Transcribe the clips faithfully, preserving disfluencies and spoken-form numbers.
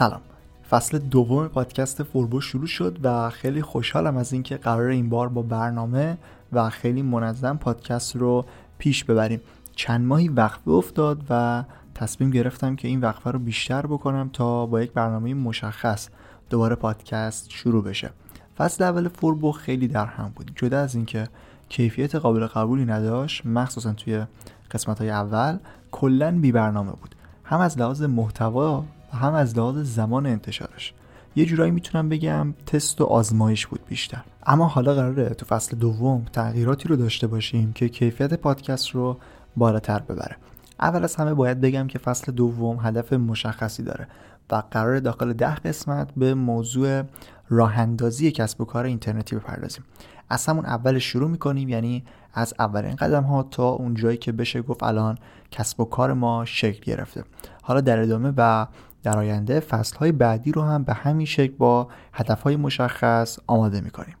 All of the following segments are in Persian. سلام، فصل دوم پادکست فوربو شروع شد و خیلی خوشحالم از اینکه قرار این بار با برنامه و خیلی منظم پادکست رو پیش ببریم. چند ماهی وقفه افتاد و تصمیم گرفتم که این وقفه رو بیشتر بکنم تا با یک برنامه مشخص دوباره پادکست شروع بشه. فصل اول فوربو خیلی در هم بود، جدا از اینکه کیفیت قابل قبولی نداشت، مخصوصا توی قسمت‌های اول کلاً بی برنامه بود، هم از لحاظ محتوا و هم از لحاظ زمان انتشارش. یه جورایی میتونم بگم تست و آزمایش بود بیشتر. اما حالا قراره تو فصل دوم تغییراتی رو داشته باشیم که کیفیت پادکست رو بالاتر ببره. اول از همه باید بگم که فصل دوم هدف مشخصی داره و قراره داخل ده قسمت به موضوع راه‌اندازی کسب و کار اینترنتی بپردازیم. از همون اول شروع میکنیم، یعنی از اولین قدم ها تا اون جایی که بشه گفت الان کسب و کار ما شکل گرفته. حالا در ادامه و در آینده فصل‌های بعدی رو هم به همین شکل با هدف‌های مشخص آماده می‌کنیم.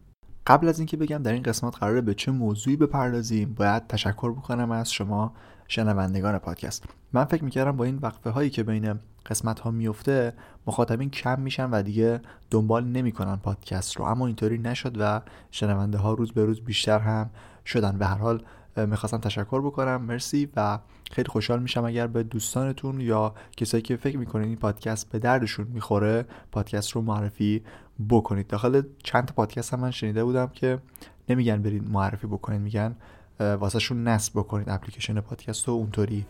قبل از اینکه بگم در این قسمت قراره به چه موضوعی بپردازیم، باید تشکر بکنم از شما شنوندگان پادکست. من فکر می‌کردم با این وقفه‌هایی که بین قسمت‌ها میفته مخاطبین کم میشن و دیگه دنبال نمی‌کنن پادکست رو، اما اینطوری نشد و شنونده‌ها روز به روز بیشتر هم شدن. به هر حال میخواستم تشکر بکنم، مرسی، و خیلی خوشحال میشم اگر به دوستانتون یا کسایی که فکر میکنین این پادکست به دردشون میخوره پادکست رو معرفی بکنید. داخل چند تا پادکست هم من شنیده بودم که نمیگن برید معرفی بکنید، میگن واسه شون نصب بکنید اپلیکیشن پادکست رو، اونطوری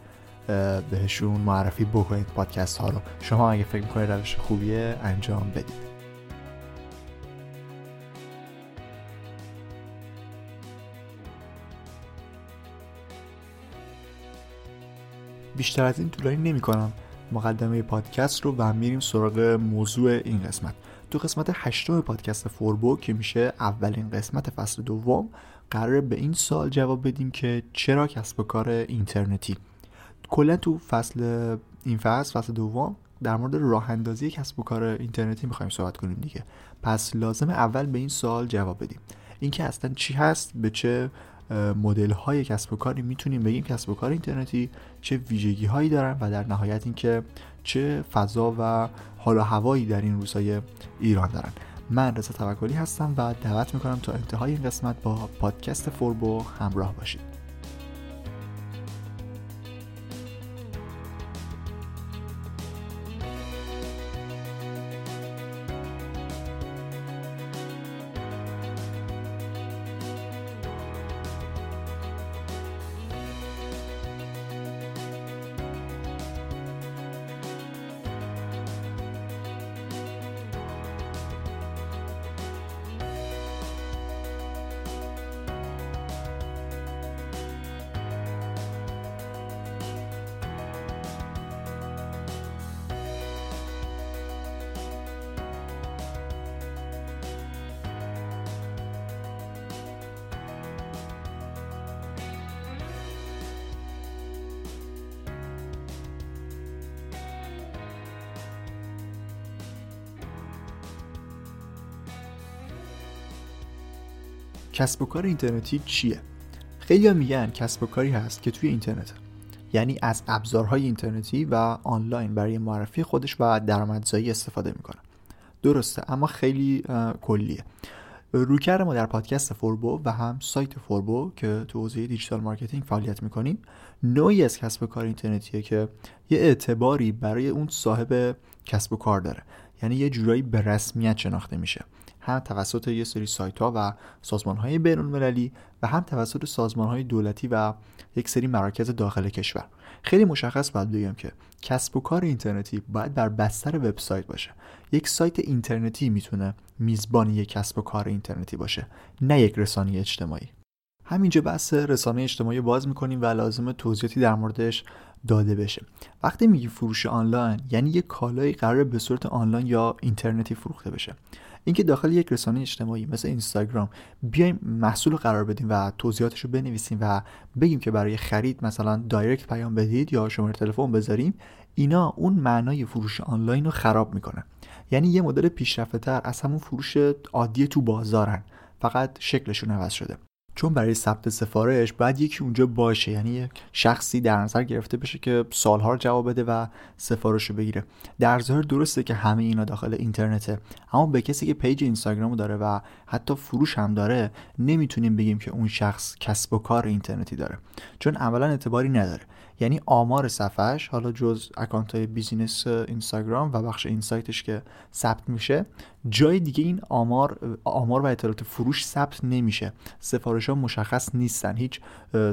بهشون معرفی بکنید پادکست ها رو. شما اگه فکر میکنید روش خوبیه انجام بدید. بیشتر از این طولانی نمی کنم مقدمه پادکست رو و میریم سراغ موضوع این قسمت. تو قسمت هشتم پادکست فوربو که میشه اولین قسمت فصل دوم، قراره به این سوال جواب بدیم که چرا کسب و کار اینترنتی. کلا تو فصل این فصل فصل دوم در مورد راه اندازی کسب و کار اینترنتی میخوایم صحبت کنیم دیگه. پس لازم اول به این سوال جواب بدیم، اینکه اصلا چی هست، به چه مدل های کسب و کاری میتونیم بگیم کسب و کار اینترنتی، چه ویژگی هایی دارن و در نهایت اینکه چه فضا و حال و هوایی در این روزهای ایران دارن. من رضا توکلی هستم و دعوت میکنم تا انتهای این قسمت با پادکست فوربو همراه باشید. کسب و کار اینترنتی چیه؟ خیلی‌ها میگن کسب و کاری هست که توی اینترنت، یعنی از ابزارهای اینترنتی و آنلاین برای معرفی خودش و درآمدزایی استفاده میکنه. درسته، اما خیلی کلیه. رویکرد ما در پادکست فوربو و هم سایت فوربو که تو حوزه دیجیتال مارکتینگ فعالیت میکنیم، نوعی از کسب و کار اینترنتیه که یه اعتباری برای اون صاحب کسب و کار داره، یعنی یه جورایی به رسمیت شناخته میشه، هم توسط یه سری سایت‌ها و سازمان‌های بین‌المللی و هم توسط سازمان‌های دولتی و یک سری مراکز داخل کشور. خیلی مشخص باید بگم که کسب و کار اینترنتی باید بر بستر وبسایت باشه. یک سایت اینترنتی میتونه میزبان یک کسب و کار اینترنتی باشه، نه یک رسانه اجتماعی. همینجا بحث رسانه اجتماعی باز می‌کنیم و لازمه توضیحاتی در موردش داده بشه. وقتی میگی فروش آنلاین، یعنی یک کالایی قراره به صورت آنلاین یا اینترنتی فروخته بشه. اینکه داخل یک رسانه اجتماعی مثل اینستاگرام بیایم محصول قرار بدیم و توضیحاتش رو بنویسیم و بگیم که برای خرید مثلا دایرکت پیام بدید یا شماره تلفن بذاریم، اینا اون معنای فروش آنلاین رو خراب میکنه. یعنی یه مدل پیشرفته‌تر از همون فروش عادی تو بازارن، فقط شکلشون عوض شده. چون برای ثبت سفارش باید یکی اونجا باشه، یعنی یک شخصی در نظر گرفته بشه که سالها جواب بده و سفارشو بگیره. در ظاهر درسته که همه اینا داخل اینترنته، اما به کسی که پیج اینستاگرامو داره و حتی فروش هم داره نمیتونیم بگیم که اون شخص کسب و کار اینترنتی داره، چون اولا اعتباری نداره. یعنی آمار صفحه‌اش، حالا جز اکانت‌های بیزینس اینستاگرام و بخش اینسایتش که ثبت میشه، جای دیگه این آمار آمار و اطلاعات فروش ثبت نمیشه. سفارش‌ها مشخص نیستن، هیچ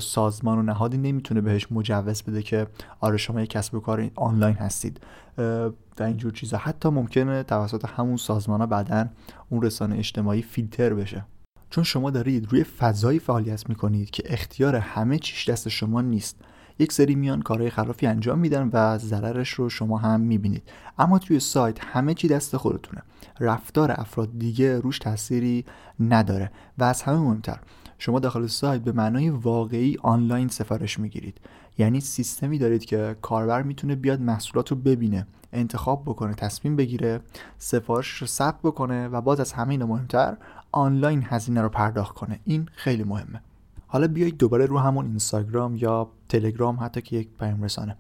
سازمان و نهادی نمیتونه بهش مجوز بده که آره شما یک کسب و کار آنلاین هستید و اینجور چیزا. حتی ممکنه توسط همون سازمان‌ها بعداً اون رسانه اجتماعی فیلتر بشه، چون شما دارید روی فضایی فعالیت میکنید که اختیار همه چیش دست شما نیست. یک سری میان کارهای خلافی انجام میدن و ضررش رو شما هم میبینید. اما توی سایت همه چی دست خودتونه، رفتار افراد دیگه روش تأثیری نداره. و از همه مهمتر، شما داخل سایت به معنای واقعی آنلاین سفارش میگیرید، یعنی سیستمی دارید که کاربر میتونه بیاد محصولات رو ببینه، انتخاب بکنه، تصمیم بگیره، سفارش رو ثبت بکنه و باز از همه اینا مهمتر آنلاین هزینه رو پرداخت کنه. این خیلی مهمه. حالا بیایید دوباره رو همون اینستاگرام یا تلگرام، حتی که یک پیام رسانه،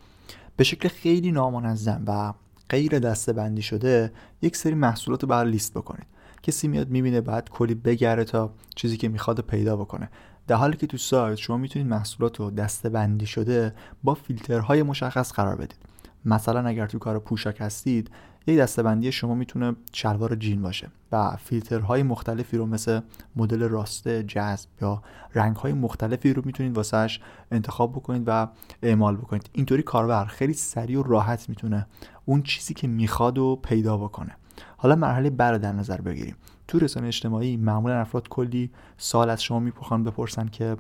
به شکل خیلی نامنظم و غیر دسته‌بندی شده یک سری محصولات رو بر لیست بکنید. کسی میاد میبینه، بعد کلی بگره تا چیزی که میخواد پیدا بکنه، در حالی که تو سایت شما میتونید محصولات رو دسته‌بندی شده با فیلترهای مشخص قرار بدید. مثلا اگر تو کار پوشاک هستید، یک دسته‌بندی شما میتونه شلوار جین باشه و فیلترهای مختلفی رو مثل مدل راسته، جذب یا رنگ‌های مختلفی رو میتونید واسهش انتخاب بکنید و اعمال بکنید. اینطوری کاربر خیلی سریع و راحت میتونه اون چیزی که میخواد رو پیدا بکنه. حالا مرحله بعد در نظر بگیریم. تو رسانه اجتماعی معمولا افراد کلی سال از شما میپرسن بپرسن که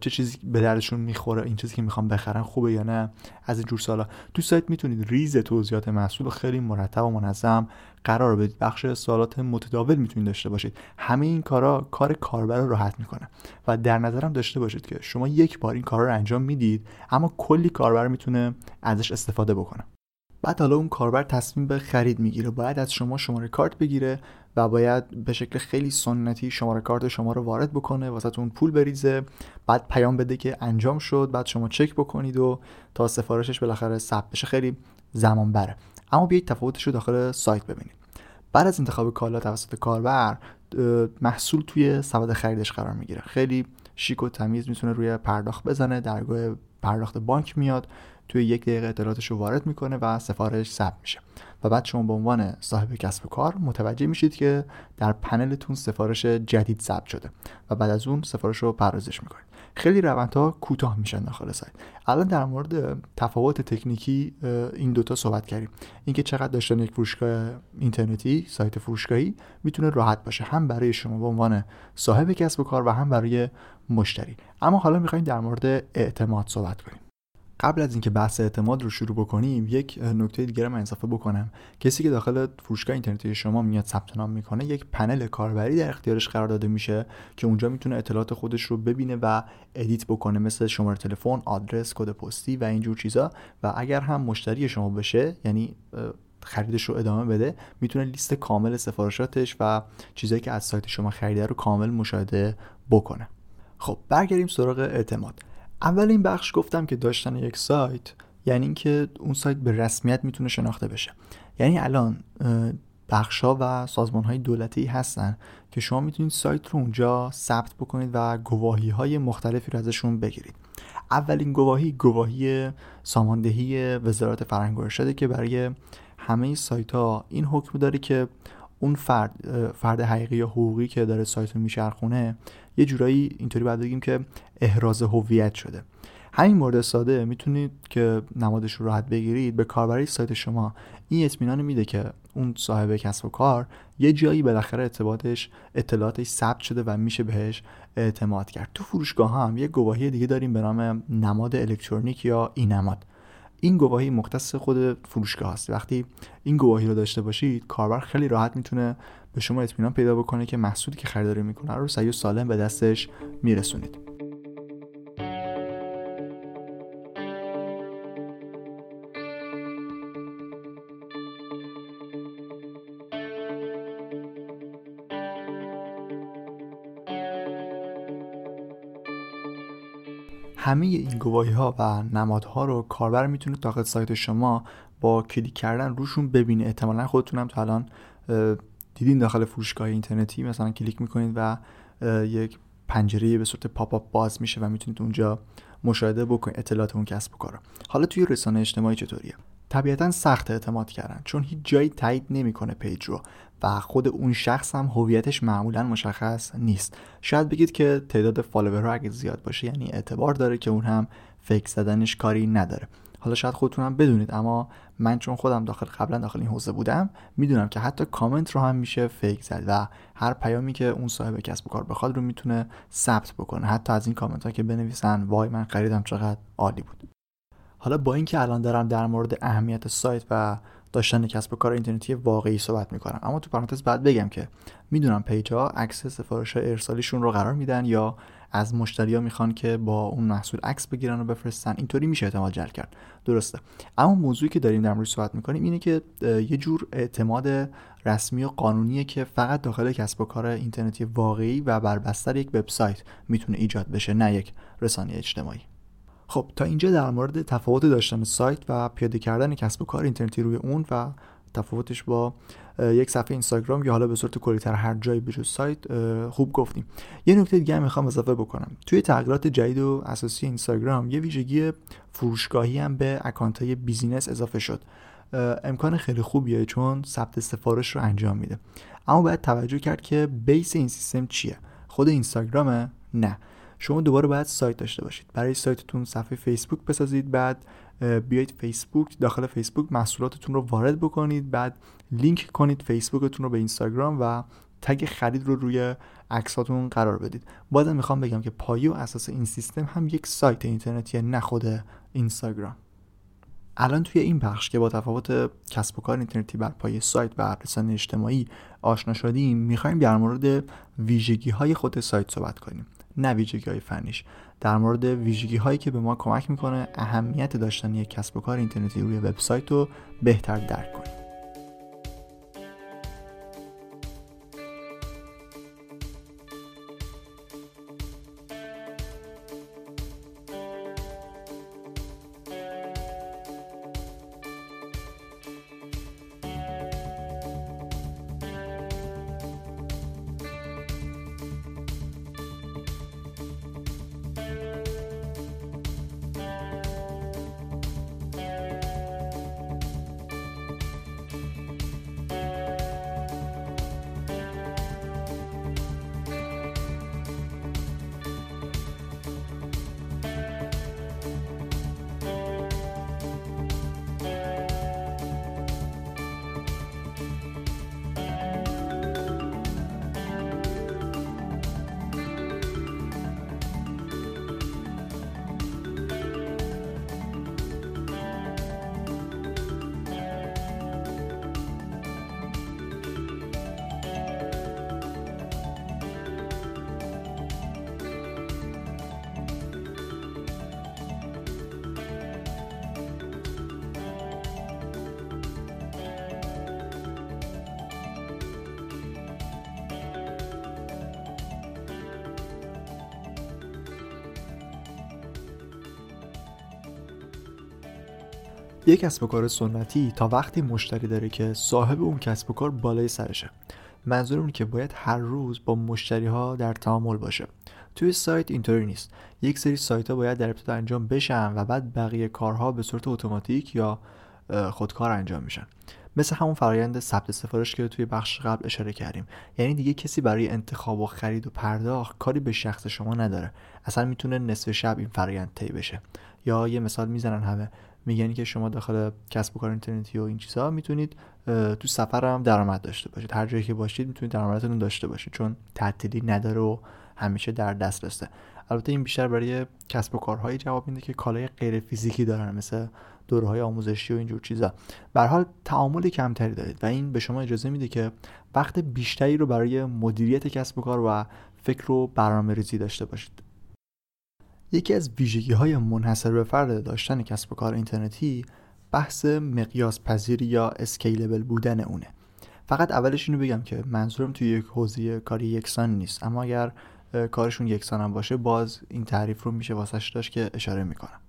چه چیزی به دردشون میخوره، این چیزی که میخوام بخرن خوبه یا نه، از این جور سالا. تو سایت میتونید ریز توضیحات محصول خیلی مرتب و منظم قرار بدید، بخش سوالات متداول میتونید داشته باشید. همه این کارا کار کاربر رو راحت میکنه و در نظرم داشته باشید که شما یک بار این کارا رو انجام میدید، اما کلی کاربر میتونه ازش استفاده بکنه. بعد حالا اون کاربر تصمیم به خرید میگیره، باید از شما شماره کارت بگیره و باید به شکل خیلی سنتی شماره کارت شما رو وارد بکنه، واسهتون پول بریزه، بعد پیام بده که انجام شد، بعد شما چک بکنید و تا سفارشش بالاخره ثبت بشه خیلی زمان بره. اما بیایید تفاوتش رو داخل سایت ببینید. بعد از انتخاب کالا توسط کاربر، محصول توی سبد خریدش قرار میگیره. خیلی شیک و تمیز میتونه روی پرداخت بزنه، درگاه پرداخت بانک میاد، توی یک دقیقه اطلاعاتش رو وارد میکنه و سفارش ثبت میشه. و بعد شما به عنوان صاحب کسب و کار متوجه میشید که در پنلتون سفارش جدید ثبت شده و بعد از اون سفارش رو پردازش میکنید. خیلی روندها کوتاه میشن داخل سایت. الان در مورد تفاوت تکنیکی این دوتا صحبت کردیم، اینکه چقدر داشتن یک فروشگاه اینترنتی، سایت فروشگاهی میتونه راحت باشه، هم برای شما به عنوان صاحب کسب و کار و هم برای مشتری. اما حالا میخوایم در مورد اعتماد صحبت کنیم. قبل از اینکه بحث اعتماد رو شروع بکنیم، یک نکته دیگه من اضافه بکنم. کسی که داخل فروشگاه اینترنتی شما میاد ثبت نام میکنه، یک پنل کاربری در اختیارش قرار داده میشه که اونجا میتونه اطلاعات خودش رو ببینه و ادیت بکنه، مثل شماره تلفن، آدرس، کد پستی و اینجور چیزا. و اگر هم مشتری شما بشه، یعنی خریدش رو ادامه بده، میتونه لیست کامل سفارشاتش و چیزایی که از سایت شما خریده رو کامل مشاهده بکنه. خب برگردیم سراغ اعتماد. اول این بخش گفتم که داشتن یک سایت یعنی اینکه اون سایت به رسمیت میتونه شناخته بشه. یعنی الان بخش‌ها و سازمان‌های دولتی هستن که شما میتونید سایت رو اونجا ثبت بکنید و گواهی‌های مختلفی رو ازشون بگیرید. اولین گواهی گواهی ساماندهی وزارت فرهنگ و ارشاد که برای همه سایت‌ها این حکم داره که اون فرد فرد حقیقی یا حقوقی که داره سایت رو میچرخونه، یه جورایی اینطوری باید بگیم که احراز هویت شده. همین مورد ساده میتونید که نمادش رو راحت بگیرید، به کاربری سایت شما این اطمینان میده که اون صاحب کسب و کار یه جایی بالاخره اطلاعاتش اطلاعاتش ثبت شده و میشه بهش اعتماد کرد. تو فروشگاه هم یه گواهی دیگه داریم به نام نماد الکترونیک یا این نماد. این گواهی مختص خود فروشگاه هست. وقتی این گواهی رو داشته باشید، کاربر خیلی راحت میتونه به شما اطمینان پیدا بکنه که محصولی که خریداری میکنه رو صحیح و سالم به دستش میرسونید. همه این گواهی‌ها و نمادها رو کاربر میتونه داخل سایت شما با کلیک کردن روشون ببینه. احتمالاً خودتونم تا الان دیدین داخل فروشگاه اینترنتی مثلا کلیک میکنید و یک پنجره به صورت پاپ آپ باز میشه و میتونید اونجا مشاهده بکنید اطلاعات اون کسب و کارو. حالا توی رسانه اجتماعی چطوریه؟ طبیعتاً سخت اعتماد کردن، چون هیچ جایی تایید نمیکنه پیج رو و خود اون شخص هم هویتش معمولاً مشخص نیست. شاید بگید که تعداد فالوورها اگه زیاد باشه یعنی اعتبار داره، که اون هم فیک زدنش کاری نداره. حالا شاید خودتون هم بدونید، اما من چون خودم داخل قبلا داخل این حوزه بودم میدونم که حتی کامنت رو هم میشه فیک زد و هر پیامی که اون صاحب کسب و کار بخواد رو میتونه ثبت بکنه، حتی از این کامنت ها که بنویسن وای من خریدم چقدر عالی بود. حالا با اینکه الان دارم در مورد اهمیت سایت و داشتن کسب و کار اینترنتی واقعی صحبت میکنم، اما تو پرانتز بعد بگم که میدونم پیج ها عکس سفارش ارسالیشون رو قرار میدن یا از مشتریا میخوان که با اون محصول عکس بگیرن و بفرستن، اینطوری میشه اعتماد جلب کرد، درسته. اما موضوعی که داریم در موردش صحبت میکنیم اینه که یه جور اعتماد رسمی و قانونیه که فقط داخل کسب و کار اینترنتی واقعی و بر بستر یک وبسایت میتونه ایجاد بشه، نه یک رسانه اجتماعی. خب تا اینجا در مورد تفاوت داشتن سایت و پیاده کردن کسب و کار اینترنتی روی اون و تفاوتش با یک صفحه اینستاگرام یا حالا به صورت کلی‌تر هر جایی بجز سایت خوب گفتیم. یه نکته دیگه هم میخوام اضافه بکنم. توی تغییرات جدید و اساسی اینستاگرام یه ویژگی فروشگاهی هم به اکانت‌های بیزینس اضافه شد. امکان خیلی خوبیه چون ثبت سفارش رو انجام میده. اما باید توجه کرد که بیس این سیستم چیه؟ خود اینستاگرامه؟ نه. شما دوباره باید سایت داشته باشید. برای سایتتون صفحه فیسبوک بسازید، بعد بیایید فیسبوک داخل فیسبوک محصولاتتون رو وارد بکنید، بعد لینک کنید فیسبوکتون رو به اینستاگرام و تگ خرید رو روی عکساتون قرار بدید. بعدم میخوام بگم که پایه و اساس این سیستم هم یک سایت اینترنتی، نه خود اینستاگرام. الان توی این بخش که با تفاوت کسب و کار اینترنتی بر پایه سایت و رسانه اجتماعی آشنا شدیم، میخوایم در مورد ویژگی‌های خود سایت صحبت کنیم، نه ویژگی‌های فنیش. در مورد ویژگی‌هایی که به ما کمک می‌کنه اهمیت داشتن یک کسب و کار اینترنتی روی وبسایت رو بهتر درک کنیم. یک کسب و کار سنتی تا وقتی مشتری داره که صاحب اون کسب و کار بالای سرشه. منظورم اینه که باید هر روز با مشتری‌ها در تعامل باشه. توی سایت اینطوری نیست. یک سری سایت‌ها باید در ابتدا انجام بشن و بعد بقیه کارها به صورت اتوماتیک یا خودکار انجام میشن. مثل همون فرآیند ثبت سفارش که توی بخش قبل اشاره کردیم. یعنی دیگه کسی برای انتخاب و خرید و پرداخت کاری به شخص شما نداره. اصلا میتونه نصف شب این فرآیند طی بشه. یا یه مثال میزنن همه، میگن که شما داخل کسب و کار اینترنتی و این چیزها میتونید تو سفر هم درآمد داشته باشید، هر جایی که باشید میتونید درآمدتون داشته باشید چون تعطیلی نداره و همیشه در دسترسه. البته این بیشتر برای کسب و کارهایی جواب میده که کالای غیر فیزیکی دارن، مثل دوره‌های آموزشی و اینجور چیزا. به هر حال تعامل کمتری دارید و این به شما اجازه میده که وقت بیشتری رو برای مدیریت کسب و کار و فکر و برنامه‌ریزی داشته باشید. یکی از ویژگی‌های منحصر به فرد داشتن کسب و کار اینترنتی بحث مقیاس پذیری یا اسکیلبل بودن اونه. فقط اولش اینو بگم که منظورم توی یک حوزه کاری یکسان نیست، اما اگر کارشون یکسان هم باشه، باز این تعریف رو میشه واسش داشت که اشاره میکنم.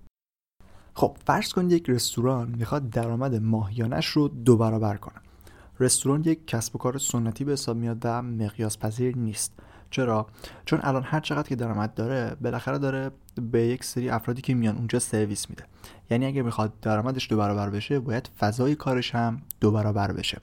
خب فرض کنید یک رستوران میخواد درآمد ماهیانش رو دو برابر کنه. رستوران یک کسب و کار سنتی به حساب میاد و مقیاس پذیر نیست. چرا؟ چون الان هر چقدر که درآمد داره بالاخره داره به یک سری افرادی که میان اونجا سرویس میده. یعنی اگه میخواد درآمدش دو برابر بشه، باید فضای کارش هم دو برابر بشه.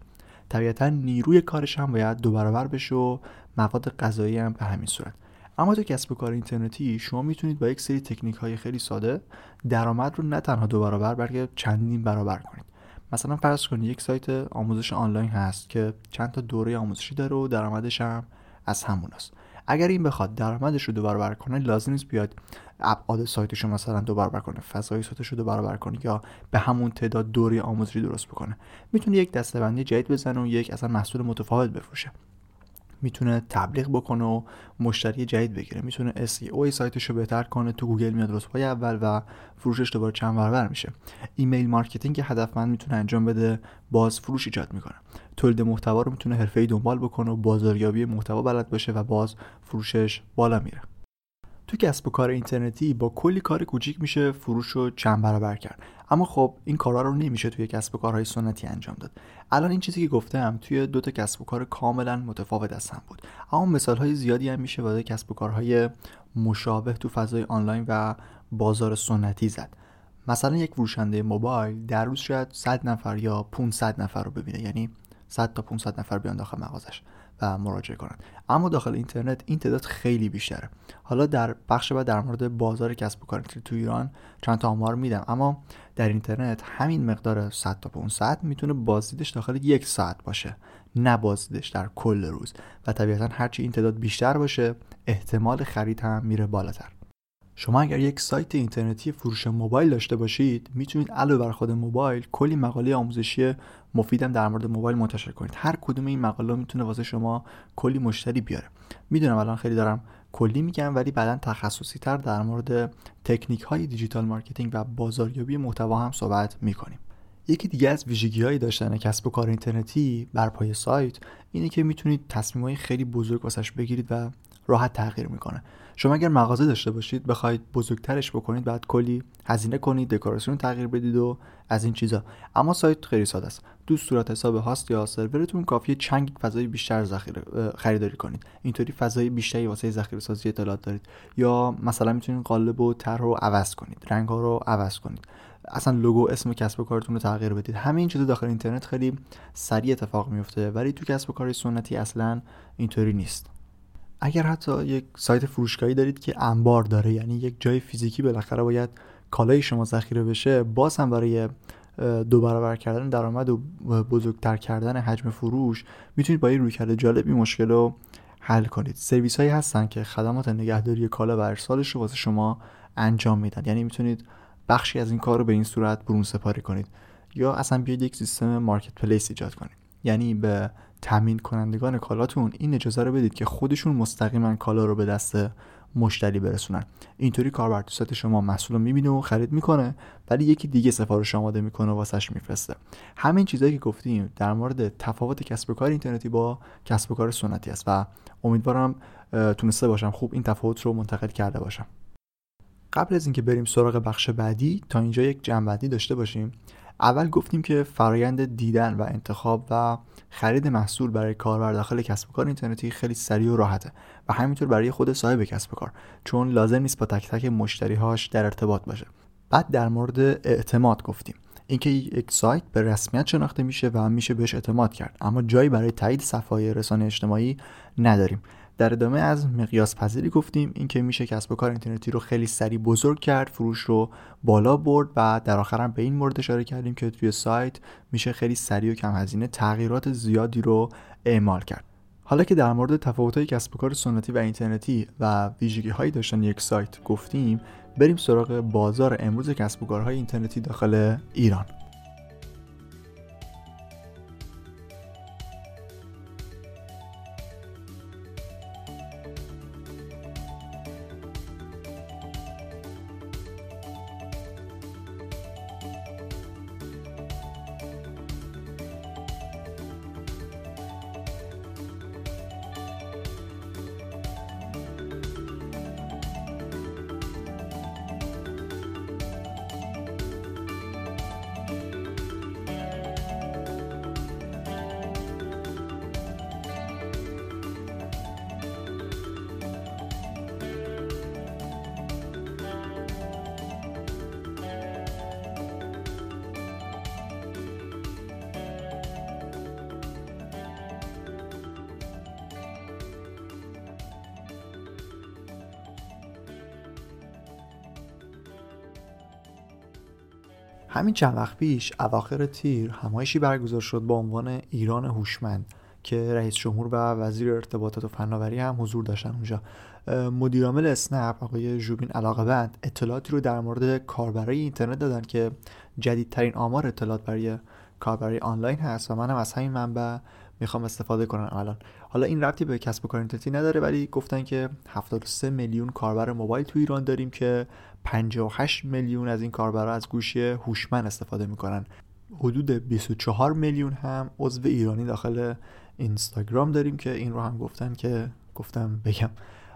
طبیعتا نیروی کارش هم باید دو برابر بشه و مواد غذایی هم به همین صورت. اما تو کسب و کار اینترنتی شما میتونید با یک سری تکنیک‌های خیلی ساده درآمد رو نه تنها دو برابر بلکه چندین برابر کنید. مثلا فرض کنید یک سایت آموزش آنلاین هست که چند تا دوره آموزشی داره و درآمدش هم از همون است. اگر این بخواد درآمدش رو دو برابر کنه، لازم نیست بیاد ابعاد سایتش رو مثلا دو برابر کنه، فضای سایتش رو دو برابر کنه یا به همون تعداد دوره آموزشی درست بکنه. میتونه یک دسته‌بندی جدید بزنه و یک اصلا محصول متفاوت بفروشه. میتونه تبلیغ بکنه و مشتری جدید بگیره. میتونه اس ای او سایتش رو بهتر کنه، تو گوگل میاد رتبه اول و فروشش دوباره چند برابر میشه. ایمیل مارکتینگ که هدفمند میتونه انجام بده، باز فروش ایجاد میکنه. تولید محتوا رو میتونه حرفه‌ای دنبال بکنه و بازاریابی محتوا بلد باشه و باز فروشش بالا میره. تو کسب و کار اینترنتی با کلی کار کوچیک میشه فروش رو چند برابر کرد. اما خب این کارا رو نمیشه توی کسب و کارهای سنتی انجام داد. الان این چیزی که گفتم توی دو تا کسب و کار کاملا متفاوت از هم بود. اما مثال‌های زیادی هم میشه واسه کسب و کارهای مشابه تو فضای آنلاین و بازار سنتی زد. مثلا یک فروشنده موبایل در روز شاید صد نفر یا پانصد نفر رو ببینه، یعنی صد تا پانصد نفر بیان داخل مغازش و مراجعه کنند. اما داخل اینترنت این تعداد خیلی بیشتره. حالا در بخش بعد در مورد بازار کسب و کار تو ایران چند تا آمار میدم، اما در اینترنت همین مقدار صد تا پانصد میتونه بازدیدش داخل یک ساعت باشه، نه بازدیدش در کل روز. و طبیعتاً هرچی این تعداد بیشتر باشه، احتمال خرید هم میره بالاتر. شما اگر یک سایت اینترنتی فروش موبایل داشته باشید، میتونید علاوه بر خود موبایل کلی مقاله آموزشی مفیدم در مورد موبایل منتشر کنید. هر کدوم این مقاله میتونه واسه شما کلی مشتری بیاره. میدونم الان خیلی دارم کلی میگم، ولی بعداً تخصصی تر در مورد تکنیک های دیجیتال مارکتینگ و بازاریابی محتوا هم صحبت میکنیم. یکی دیگه از ویژگی‌های داشتن کسب و کار اینترنتی بر پایه سایت اینه که میتونید تصمیم‌های خیلی بزرگ واسش بگیرید و راحت تغییر میکنه. شما اگر مغازه داشته باشید بخواید بزرگترش بکنید، بعد کلی هزینه کنید، دکوراسیون تغییر بدید و از این چیزا. اما سایت خیلی ساده است. تو صورت حساب هاست یا سرورتون کافیه چند فضای بیشتر ذخیره خریداری کنید. اینطوری فضای بیشتری واسه ذخیره سازی اطلاعات دارید. یا مثلا میتونید قالب و طرح رو عوض کنید، رنگ‌ها رو عوض کنید، اصلا لوگو اسم کسب و کارتون رو تغییر بدید. همین چیزا داخل اینترنت خیلی سریع اتفاق میفته، ولی تو کسب و کار سنتی اصلا اینطوری نیست. اگر حتی یک سایت فروشگاهی دارید که انبار داره، یعنی یک جای فیزیکی بالاخره باید کالای شما ذخیره بشه، باز هم برای دو برابر کردن درآمد و بزرگتر کردن حجم فروش میتونید با یه رویکرد جالبی مشکل رو حل کنید. سرویس‌هایی هستن که خدمات نگهداری کالا و ارسالش رو واسه شما انجام میدن، یعنی میتونید بخشی از این کار رو به این صورت برون سپاری کنید. یا اصلا بیاید یک سیستم مارکت پلیس ایجاد کنید، یعنی به تامین کنندگان کالاتون این اجازه رو بدید که خودشون مستقیما کالا رو به دست مشتری برسونن. اینطوری کاربر تو سایت شما محصول رو میبینه و خرید میکنه، ولی یکی دیگه سفارش آماده میکنه و واسش میفرسته. همین چیزایی که گفتیم در مورد تفاوت کسب و کار اینترنتی با کسب و کار سنتی است و امیدوارم تونسته باشم خوب این تفاوت رو منتقل کرده باشم. قبل از اینکه بریم سراغ بخش بعدی، تا اینجا یک جمع‌بندی داشته باشیم. اول گفتیم که فرایند دیدن و انتخاب و خرید محصول برای کاربر داخل کسب و کار اینترنتی خیلی سریع و راحته و همینطور برای خود صاحب کسب و کار، چون لازم نیست با تک تک مشتری‌هاش در ارتباط باشه. بعد در مورد اعتماد گفتیم، اینکه یک سایت به رسمیت شناخته میشه و میشه بهش اعتماد کرد، اما جایی برای تایید صفحه‌های رسانه اجتماعی نداریم. در ادامه از مقیاس پذیری گفتیم، اینکه میشه کسب و کار اینترنتی رو خیلی سریع بزرگ کرد، فروش رو بالا برد و در آخر هم به این مورد اشاره کردیم که توی سایت میشه خیلی سریع و کم هزینه تغییرات زیادی رو اعمال کرد. حالا که در مورد تفاوت‌های کسب و کار سنتی و اینترنتی و ویژگی‌های داشتن یک سایت گفتیم، بریم سراغ بازار امروز کسب و کارهای اینترنتی داخل ایران. همین چند وقت پیش اواخر تیر همایشی برگزار شد با عنوان ایران هوشمند که رئیس جمهور و وزیر ارتباطات و فناوری هم حضور داشتن اونجا. مدیر عامل اسنپ آقای ژوبین علاقه‌بند اطلاعاتی رو در مورد کاربرای اینترنت دادن که جدیدترین آمار اطلاعات برای کاربری آنلاین هست و منم از همین منبع میخوام استفاده کنم الان. حالا این ربطی به کسب و کار اینترنتی نداره، ولی گفتن که هفتاد و سه میلیون کاربر موبایل تو ایران داریم که پنجاه و هشت میلیون از این کاربرها از گوشی هوشمند استفاده میکنن. حدود بیست و چهار میلیون هم عضو ایرانی داخل اینستاگرام داریم که این رو هم گفتن که گفتم بگم.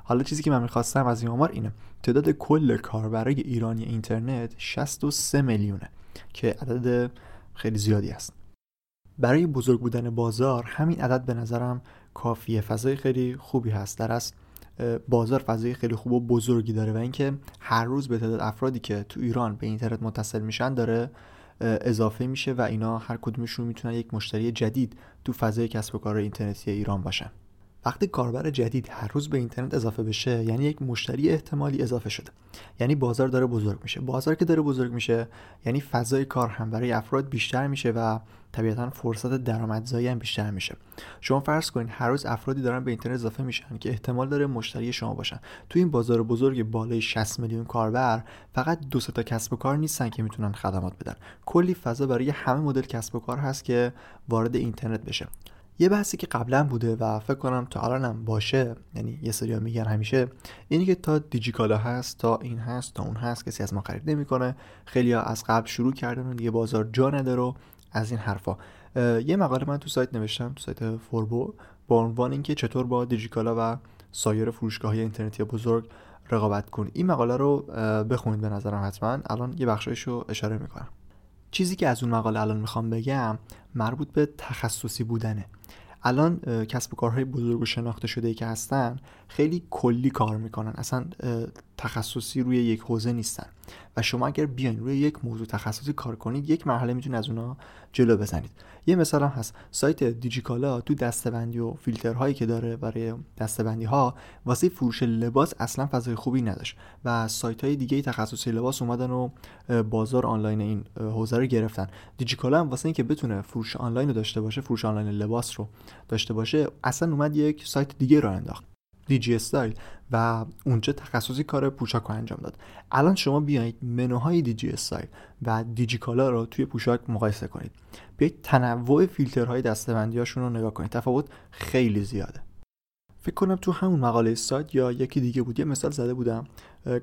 حالا چیزی که من میخواستم از این آمار اینه، تعداد کل کاربرای ایرانی اینترنت شصت و سه میلیونه که عدد خیلی زیادی است. برای بزرگ بودن بازار همین عدد به نظرم کافیه. فضای خیلی خوبی هست، در اصل بازار فضای خیلی خوب و بزرگی داره و اینکه هر روز به تعداد افرادی که تو ایران به اینترنت متصل میشن داره اضافه میشه و اینا هر کدومشون میتونن یک مشتری جدید تو فضای کسب و کار اینترنتی ایران باشن. وقتی کاربر جدید هر روز به اینترنت اضافه بشه یعنی یک مشتری احتمالی اضافه شده، یعنی بازار داره بزرگ میشه. بازار که داره بزرگ میشه یعنی فضای کار هم برای افراد بیشتر میشه و طبیعتاً فرصت درآمدزایی هم بیشتر میشه. شما فرض کنین هر روز افرادی دارن به اینترنت اضافه میشن که احتمال داره مشتری شما باشن. تو این بازار بزرگ بالای شصت میلیون کاربر فقط دو سه تا کسب و کار نیستن که میتونن خدمات بدن، کلی فضا برای همه مدل کسب و کار هست که وارد اینترنت بشه. یه بحثی که قبلا بوده و فکر کنم تا الانم باشه، یعنی یه سری‌ها میگن همیشه اینی که تا دیجیکالا هست، تا این هست، تا اون هست، کسی از ما خرید نمی‌کنه، خیلی‌ها از قبل شروع کردن و دیگه بازار جا نداره و از این حرفا. یه مقاله من تو سایت نوشتم، تو سایت فوربو، با عنوان اینکه چطور با دیجیکالا و سایر فروشگاه‌های اینترنتی بزرگ رقابت کن. این مقاله رو بخونید به نظرم حتما، الان یه بخشایشو اشاره می‌کنم. چیزی که از اون مقاله الان میخوام بگم مربوط به تخصصی بودنه. الان کسب و کارهای بزرگ و شناخته شده‌ای که هستن خیلی کلی کار میکنن، اصلا تخصصی روی یک حوزه نیستن و شما اگر بیاین روی یک موضوع تخصصی کار کنید یک مرحله میتونید از اونها جلو بزنید. یه مثال هم هست، سایت دیجیکالا تو دسته‌بندی و فیلترهایی که داره برای دسته‌بندی‌ها واسه فروش لباس اصلا فضای خوبی نداشت و سایت‌های دیگه تخصصی لباس اومدن و بازار آنلاین این حوزه رو گرفتن. دیجیکالا هم واسه اینکه بتونه فروش آنلاین رو داشته باشه، فروش آنلاین لباس رو داشته باشه، اصلا اومد یک سایت دیگه راه انداخت، دیجی استایل، و اونجا تخصصی کار پوشاک رو انجام داد. الان شما بیایید منوهای دیجی استایل و دیجیکالا رو توی پوشاک مقایسه کنید، بیایید تنوع فیلترهای دسته‌بندی‌هاشون رو نگاه کنید، تفاوت خیلی زیاده. فکر کنم تو همون مقاله سایت یا یکی دیگه بود یه مثال زده بودم،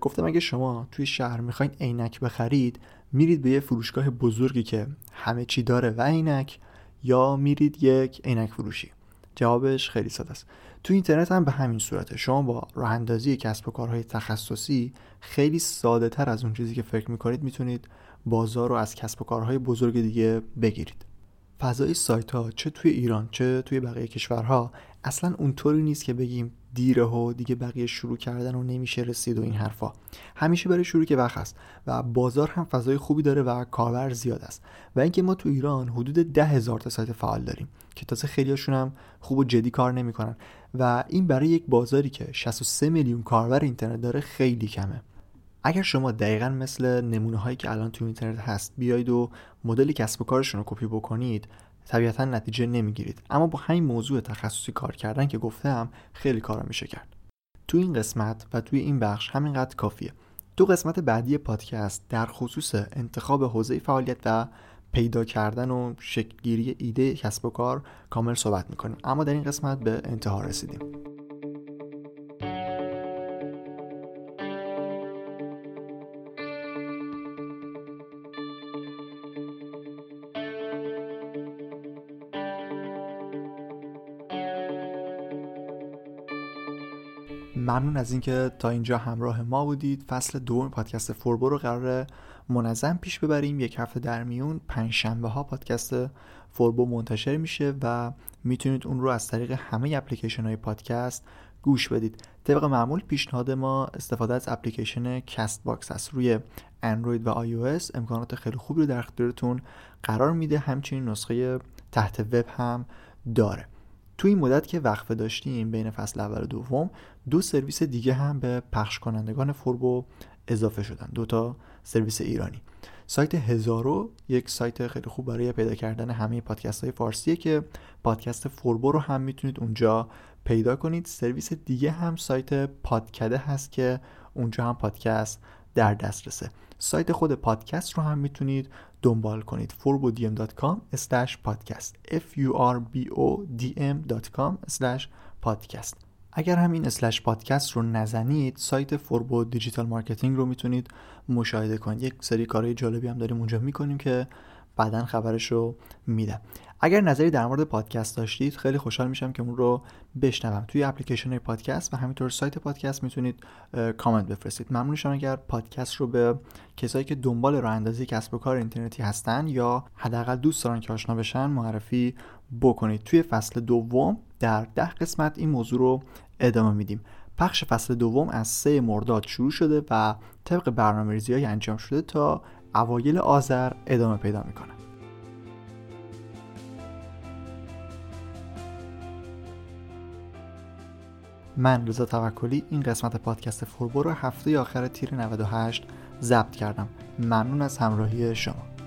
گفتم اگه شما توی شهر میخواین عینک بخرید میرید به یه فروشگاه بزرگی که همه چی داره و عینک، یا میرید یک عینک فروشی. جوابش خیلی ساده است. تو اینترنت هم به همین صورته. شما با راه اندازی کسب و کارهای تخصصی خیلی ساده تر از اون چیزی که فکر میکنید میتونید بازار رو از کسب و کارهای بزرگ دیگه بگیرید. فضای سایت ها چه توی ایران چه توی بقیه کشورها اصلا اونطوری نیست که بگیم دیره و دیگه بقیه شروع کردن و نمیشه رسید و این حرفا. همیشه برای شروع که وقت است و بازار هم فضای خوبی داره و کاربر زیاد است. و اینکه ما تو ایران حدود ده هزار تا سایت فعال داریم که تازه خیلیاشون هم خوب و جدی کار نمیکنن و این برای یک بازاری که شصت و سه میلیون کاربر اینترنت داره خیلی کمه. اگر شما دقیقاً مثل نمونه‌هایی که الان تو اینترنت هست بیاید و مدل کسب و کارشون رو کپی بکنید طبیعتاً نتیجه نمیگیرید، اما با همین موضوع تخصصی کار کردن که گفتم خیلی کارا میشه کرد. تو این قسمت و توی این بخش همینقدر کافیه. دو قسمت بعدی پادکست در خصوص انتخاب حوزه فعالیت و پیدا کردن و شکل گیری ایده کسب و کار کامل صحبت می‌کنیم، اما در این قسمت به انتها رسیدیم. ممنون از اینکه تا اینجا همراه ما بودید. فصل دوم پادکست فوربو رو قراره منظم پیش ببریم، یک هفته در میون پنج شنبه ها پادکست فوربو منتشر میشه و میتونید اون رو از طریق همه اپلیکیشن های پادکست گوش بدید. طبق معمول پیشنهاد ما استفاده از اپلیکیشن کست باکس است. روی اندروید و آی او اس امکانات خیلی خوبی رو در اختیارتون قرار میده، همچنین نسخه تحت وب هم داره. تو این مدت که وقفه داشتیم بین فصل اول و دوم دو سرویس دیگه هم به پخش کنندگان فوربو اضافه شدن، دو تا سرویس ایرانی. سایت هزارو یک سایت خیلی خوب برای پیدا کردن همه پادکست های فارسیه که پادکست فوربو رو هم میتونید اونجا پیدا کنید. سرویس دیگه هم سایت پادکده هست که اونجا هم پادکست در دسترسه. سایت خود پادکست رو هم میتونید دنبال کنید. فوربودی ام دات کام اسلش پادکست اف یو آر بی او دی ام دات کام اسلش پادکست. اگر همین اسلش پادکست رو نزنید سایت فوربو دیجیتال مارکتینگ رو میتونید مشاهده کنید. یک سری کارهای جالبی هم داریم اونجا میکنیم که بعدن خبرش رو میدم. اگر نظری در مورد پادکست داشتید خیلی خوشحال میشم که اون رو بشنوم. توی اپلیکیشن پادکست و همینطور سایت پادکست میتونید کامنت بفرستید. ممنون میشم اگر پادکست رو به کسایی که دنبال راه‌اندازی کسب و کار اینترنتی هستن یا حداقل دوست دارن که آشنا بشن معرفی بکنید. توی فصل دوم در ده قسمت این موضوع رو ادامه میدیم. پخش فصل دوم از سوم مرداد شروع شده و طبق برنامه‌ریزی‌های انجام شده تا اوایل آذر ادامه پیدا میکنه. من رضا توکلی این قسمت پادکست فوربو رو هفته آخر تیر نود و هشت ضبط کردم. ممنون از همراهی شما.